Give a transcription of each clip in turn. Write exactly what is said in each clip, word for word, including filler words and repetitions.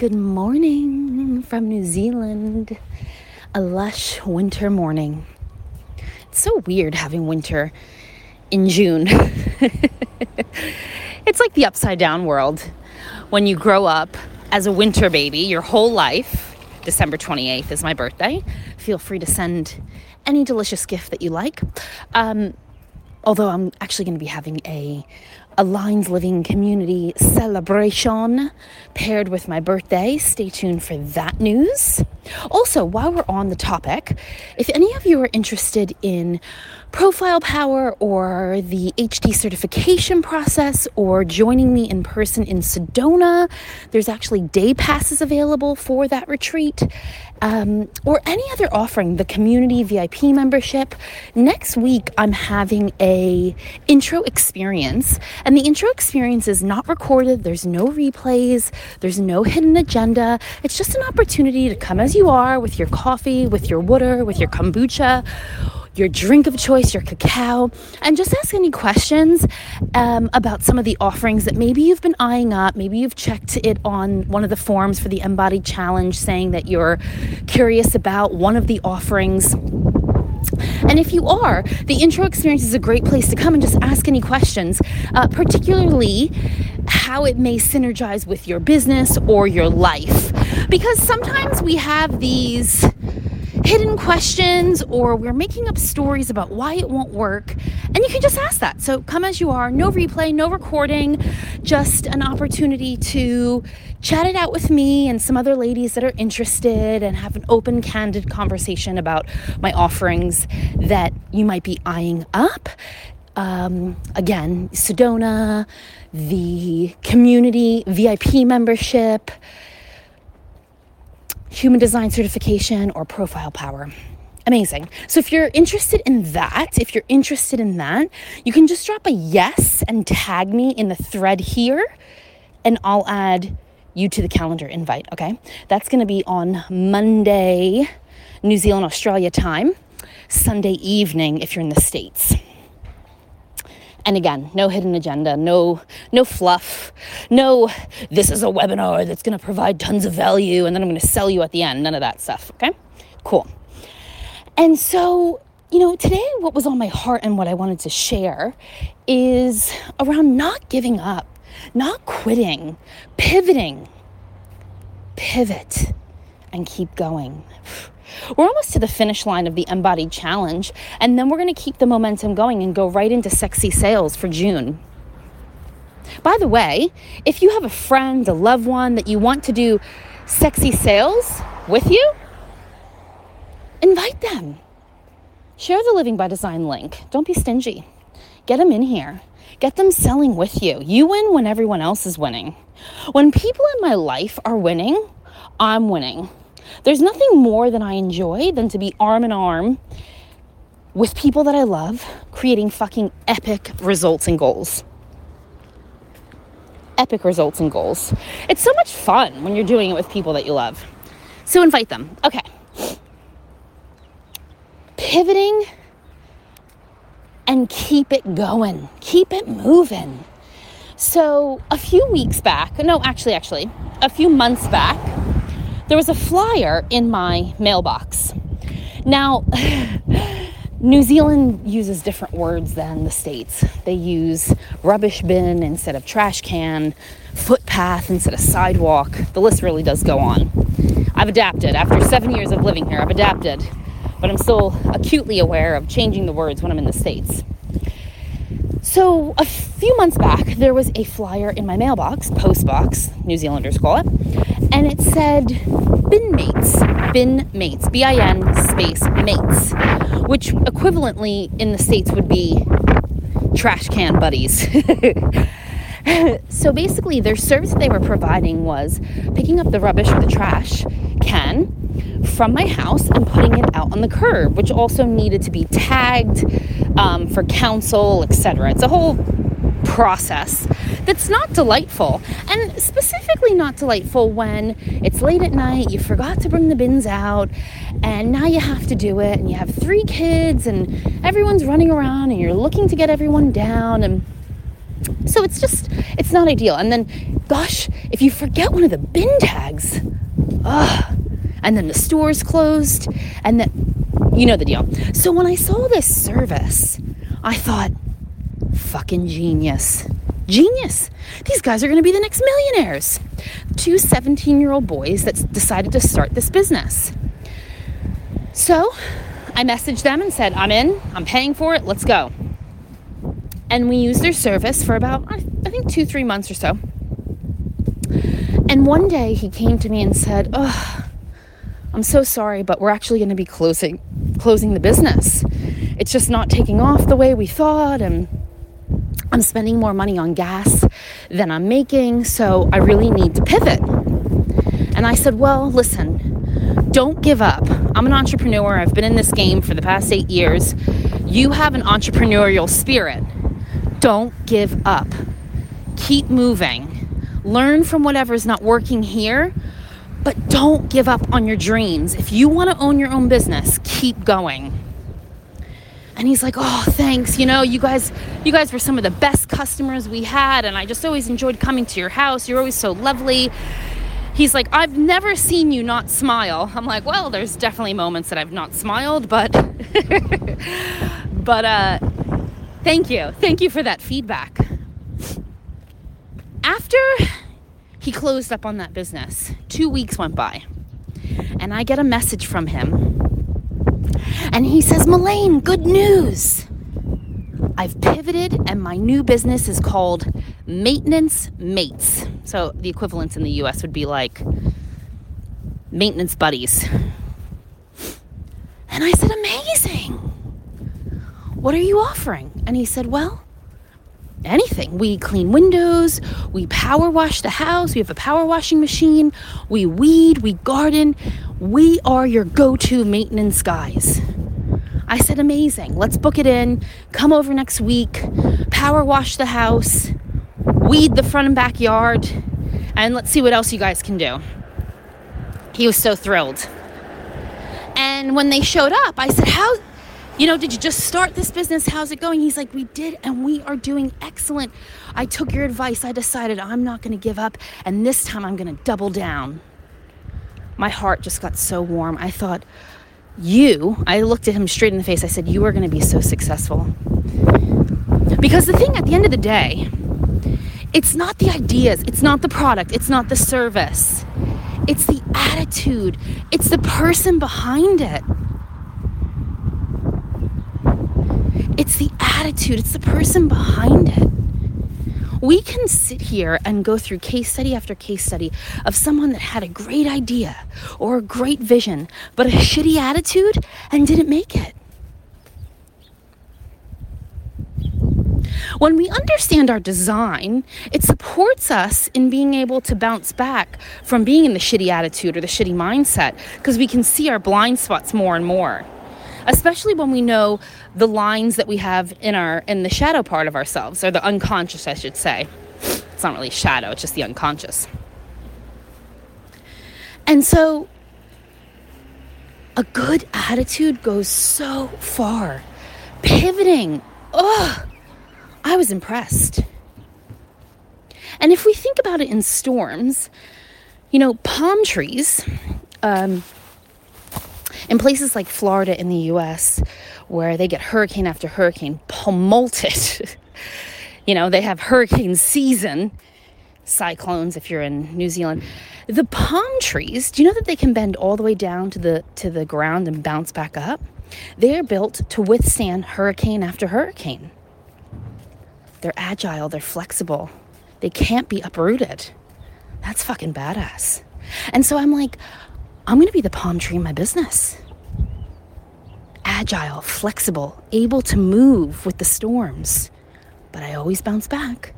Good morning from New Zealand. A lush winter morning. It's so weird having winter in June. It's like the upside down world. When you grow up as a winter baby, your whole life, December twenty-eighth is my birthday. Feel free to send any delicious gift that you like. Um, although I'm actually going to be having a Aligned Living Community Celebration paired with my birthday. Stay tuned for that news. Also, while we're on the topic, if any of you are interested in Profile Power or the H D certification process or joining me in person in Sedona, there's actually day passes available for that retreat, um, or any other offering, the community V I P membership. Next week, I'm having a intro experience, and the intro experience is not recorded. There's no replays. There's no hidden agenda. It's just an opportunity to come as you are with your coffee, with your water, with your kombucha, your drink of choice, your cacao, and just ask any questions um, about some of the offerings that maybe you've been eyeing up. Maybe you've checked it on one of the forums for the Embody Challenge saying that you're curious about one of the offerings. And if you are, the intro experience is a great place to come and just ask any questions, uh, particularly how it may synergize with your business or your life. Because sometimes we have these hidden questions, or we're making up stories about why it won't work, and you can just ask that. So come as you are, no replay, no recording, just an opportunity to chat it out with me and some other ladies that are interested and have an open, candid conversation about my offerings that you might be eyeing up. Um, again, Sedona, the community V I P membership, Human Design certification, or Profile Power. Amazing. So if you're interested in that, if you're interested in that, you can just drop a yes and tag me in the thread here, and I'll add you to the calendar invite, okay? That's going to be on Monday, New Zealand, Australia time, Sunday evening if you're in the States. And again, no hidden agenda, no no fluff, no this is a webinar that's going to provide tons of value and then I'm going to sell you at the end. None of that stuff, okay? Cool. And so, you know, today what was on my heart and what I wanted to share is around not giving up, not quitting, pivoting. Pivot and keep going. We're almost to the finish line of the Embody Challenge, and then we're going to keep the momentum going and go right into sexy sales for June. By the way, if you have a friend, a loved one that you want to do sexy sales with you, invite them. Share the Living by Design link. Don't be stingy. Get them in here. Get them selling with you. You win when everyone else is winning. When people in my life are winning, I'm winning. There's nothing more that I enjoy than to be arm in arm with people that I love, creating fucking epic results and goals. Epic results and goals. It's so much fun when you're doing it with people that you love. So invite them. Okay. Pivoting and keep it going. Keep it moving. So a few weeks back, no, actually, actually, a few months back, there was a flyer in my mailbox. Now, New Zealand uses different words than the States. They use rubbish bin instead of trash can, footpath instead of sidewalk. The list really does go on. I've adapted. After seven years of living here, I've adapted. But I'm still acutely aware of changing the words when I'm in the States. So a few months back, there was a flyer in my mailbox, post box, New Zealanders call it, and it said bin mates, bin mates, B I N space mates, which equivalently in the States would be trash can buddies. So basically their service they were providing was picking up the rubbish or the trash can from my house and putting it out on the curb, which also needed to be tagged um, for council, et cetera. It's a whole process that's not delightful, and specifically not delightful when it's late at night, you forgot to bring the bins out, and now you have to do it, and you have three kids, and everyone's running around, and you're looking to get everyone down, and So it's just, it's not ideal. And then, gosh, if you forget one of the bin tags, ugh, and then the store's closed, and then, you know the deal. So when I saw this service, I thought, fucking genius. Genius. These guys are going to be the next millionaires. Two seventeen-year-old boys that decided to start this business. So I messaged them and said, I'm in, I'm paying for it, let's go. And we used their service for about, I think, two, three months or so. And one day he came to me and said, oh, I'm so sorry, but we're actually going to be closing, closing the business. It's just not taking off the way we thought, and I'm spending more money on gas than I'm making, so I really need to pivot. And I said, well, listen, don't give up. I'm an entrepreneur. I've been in this game for the past eight years. You have an entrepreneurial spirit. Don't give up. Keep moving. Learn from whatever is not working here, but don't give up on your dreams. If you want to own your own business, keep going. And he's like, oh, thanks. You know, you guys, you guys were some of the best customers we had. And I just always enjoyed coming to your house. You're always so lovely. He's like, I've never seen you not smile. I'm like, well, there's definitely moments that I've not smiled, but, but, uh, thank you. Thank you for that feedback. After he closed up on that business, two weeks went by and I get a message from him. And he says, Melaine, good news. I've pivoted and my new business is called Maintenance Mates. So the equivalents in the U S would be like Maintenance Buddies. And I said, amazing. What are you offering? And he said, well, anything. We clean windows. We power wash the house. We have a power washing machine. We weed. We garden. We are your go-to maintenance guys. I said, amazing. Let's book it in. Come over next week. Power wash the house. Weed the front and backyard. And let's see what else you guys can do. He was so thrilled. And when they showed up, I said, how, you know, did you just start this business? How's it going? He's like, we did, and we are doing excellent. I took your advice. I decided I'm not going to give up. And this time I'm going to double down. My heart just got so warm. I thought, you, I looked at him straight in the face. I said, you are going to be so successful. Because the thing at the end of the day, it's not the ideas. It's not the product. It's not the service. It's the attitude. It's the person behind it. It's the attitude. It's the person behind it. We can sit here and go through case study after case study of someone that had a great idea or a great vision, but a shitty attitude and didn't make it. When we understand our design, it supports us in being able to bounce back from being in the shitty attitude or the shitty mindset, because we can see our blind spots more and more. Especially when we know the lines that we have in our in the shadow part of ourselves, or the unconscious, I should say. It's not really shadow, it's just the unconscious. And so a good attitude goes so far. Pivoting. Ugh. I was impressed. And if we think about it in storms, you know, palm trees, um, in places like Florida in the U S, where they get hurricane after hurricane pummelted, you know, they have hurricane season, cyclones if you're in New Zealand. The palm trees, do you know that they can bend all the way down to the to the ground and bounce back up? They are built to withstand hurricane after hurricane. They're agile, they're flexible. They can't be uprooted. That's fucking badass. And so I'm like, I'm going to be the palm tree in my business. Agile, flexible, able to move with the storms, but I always bounce back.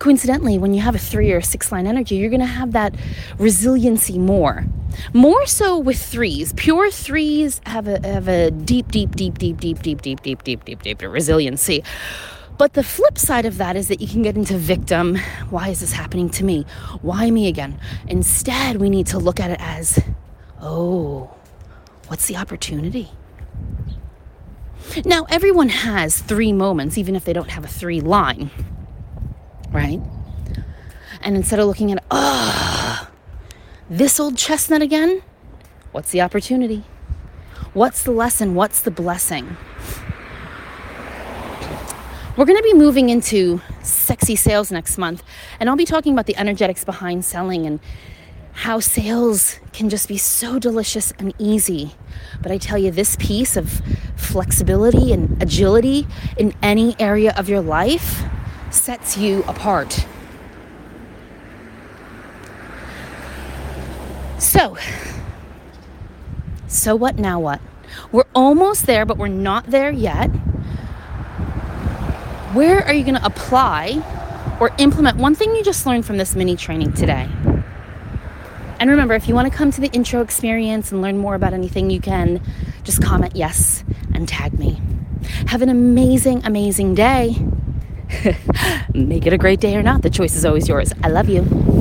Coincidentally, when you have a three or six line energy, you're going to have that resiliency more. More so with threes. Pure threes have a have a deep, deep, deep, deep, deep, deep, deep, deep, deep, deep, deep resiliency. But the flip side of that is that you can get into victim. Why is this happening to me? Why me again? Instead, we need to look at it as, oh, what's the opportunity? Now, everyone has three moments, even if they don't have a three line. right? And instead of looking at, oh, this old chestnut again, what's the opportunity? What's the lesson? What's the blessing? We're going to be moving into sexy sales next month, and I'll be talking about the energetics behind selling and how sales can just be so delicious and easy. But I tell you, this piece of flexibility and agility in any area of your life sets you apart. So, so what now what? We're almost there, but we're not there yet. Where are you going to apply or implement one thing you just learned from this mini training today? And remember, if you want to come to the intro experience and learn more about anything, you can just comment yes and tag me. Have an amazing, amazing day. Make it a great day or not. The choice is always yours. I love you.